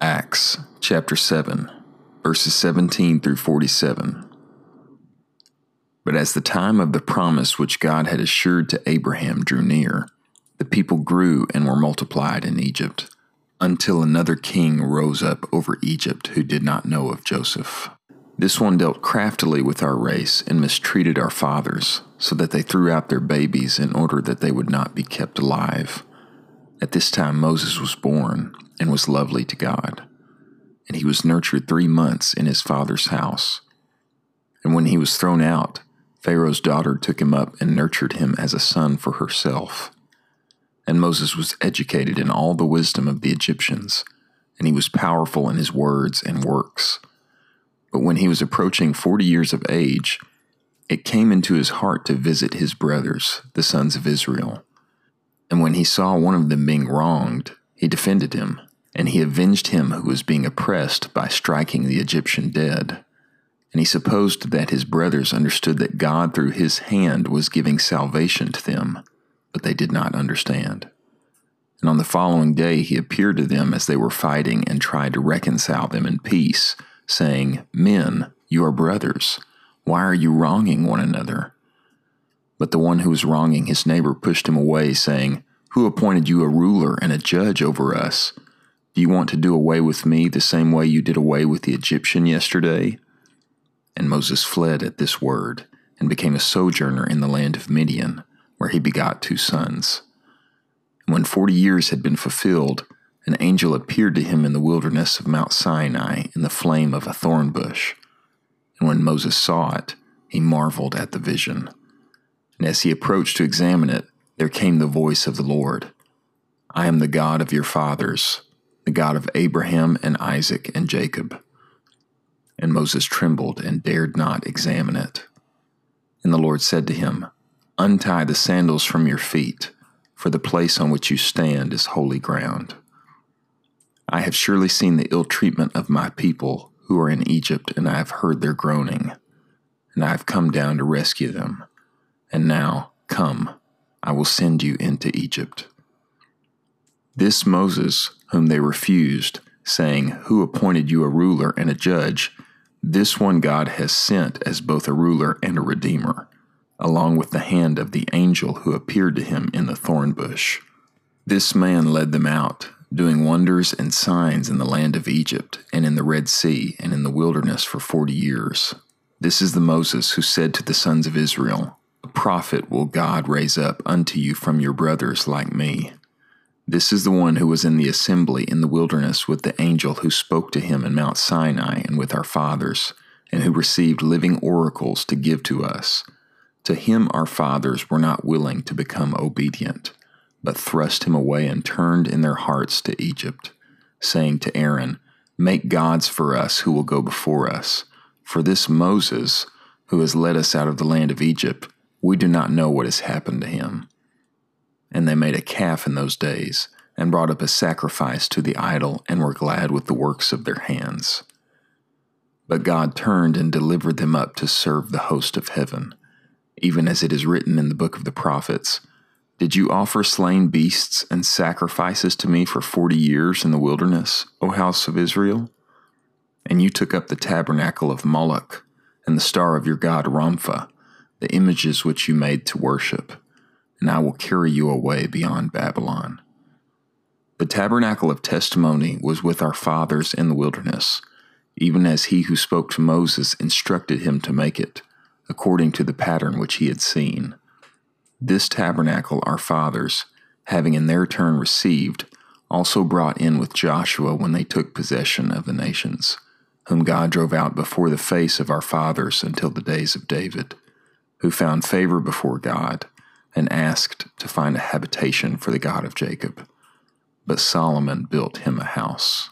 Acts chapter 7, verses 17 through 47. But as the time of the promise which God had assured to Abraham drew near, the people grew and were multiplied in Egypt, until another king rose up over Egypt who did not know of Joseph. This one dealt craftily with our race and mistreated our fathers, so that they threw out their babies in order that they would not be kept alive. At this time Moses was born and was lovely to God, and he was nurtured 3 months in his father's house. And when he was thrown out, Pharaoh's daughter took him up and nurtured him as a son for herself. And Moses was educated in all the wisdom of the Egyptians, and he was powerful in his words and works. But when he was approaching 40 years of age, it came into his heart to visit his brothers, the sons of Israel. And when he saw one of them being wronged, he defended him, and he avenged him who was being oppressed by striking the Egyptian dead. And he supposed that his brothers understood that God through his hand was giving salvation to them, but they did not understand. And on the following day he appeared to them as they were fighting and tried to reconcile them in peace, saying, "Men, you are brothers. Why are you wronging one another?" But the one who was wronging his neighbor pushed him away, saying, "Who appointed you a ruler and a judge over us? Do you want to do away with me the same way you did away with the Egyptian yesterday?" And Moses fled at this word, and became a sojourner in the land of Midian, where he begot 2 sons. And when 40 years had been fulfilled, an angel appeared to him in the wilderness of Mount Sinai in the flame of a thorn bush. And when Moses saw it, he marveled at the vision. And as he approached to examine it, there came the voice of the Lord, "I am the God of your fathers, the God of Abraham and Isaac and Jacob." And Moses trembled and dared not examine it. And the Lord said to him, "Untie the sandals from your feet, for the place on which you stand is holy ground. I have surely seen the ill treatment of my people who are in Egypt, and I have heard their groaning, and I have come down to rescue them. And now, come, I will send you into Egypt." This Moses, whom they refused, saying, "Who appointed you a ruler and a judge?" this one God has sent as both a ruler and a redeemer, along with the hand of the angel who appeared to him in the thorn bush. This man led them out, doing wonders and signs in the land of Egypt, and in the Red Sea, and in the wilderness for 40 years. This is the Moses who said to the sons of Israel, "A prophet will God raise up unto you from your brothers like me." This is the one who was in the assembly in the wilderness with the angel who spoke to him in Mount Sinai and with our fathers, and who received living oracles to give to us. To him our fathers were not willing to become obedient, but thrust him away and turned in their hearts to Egypt, saying to Aaron, "Make gods for us who will go before us. For this Moses, who has led us out of the land of Egypt, we do not know what has happened to him." And they made a calf in those days, and brought up a sacrifice to the idol, and were glad with the works of their hands. But God turned and delivered them up to serve the host of heaven, even as it is written in the book of the prophets, "Did you offer slain beasts and sacrifices to me for 40 years in the wilderness, O house of Israel? And you took up the tabernacle of Moloch, and the star of your god Ramphah, the images which you made to worship, and I will carry you away beyond Babylon." The tabernacle of testimony was with our fathers in the wilderness, even as he who spoke to Moses instructed him to make it, according to the pattern which he had seen. This tabernacle our fathers, having in their turn received, also brought in with Joshua when they took possession of the nations, whom God drove out before the face of our fathers until the days of David, who found favor before God, and asked to find a habitation for the God of Jacob. But Solomon built him a house.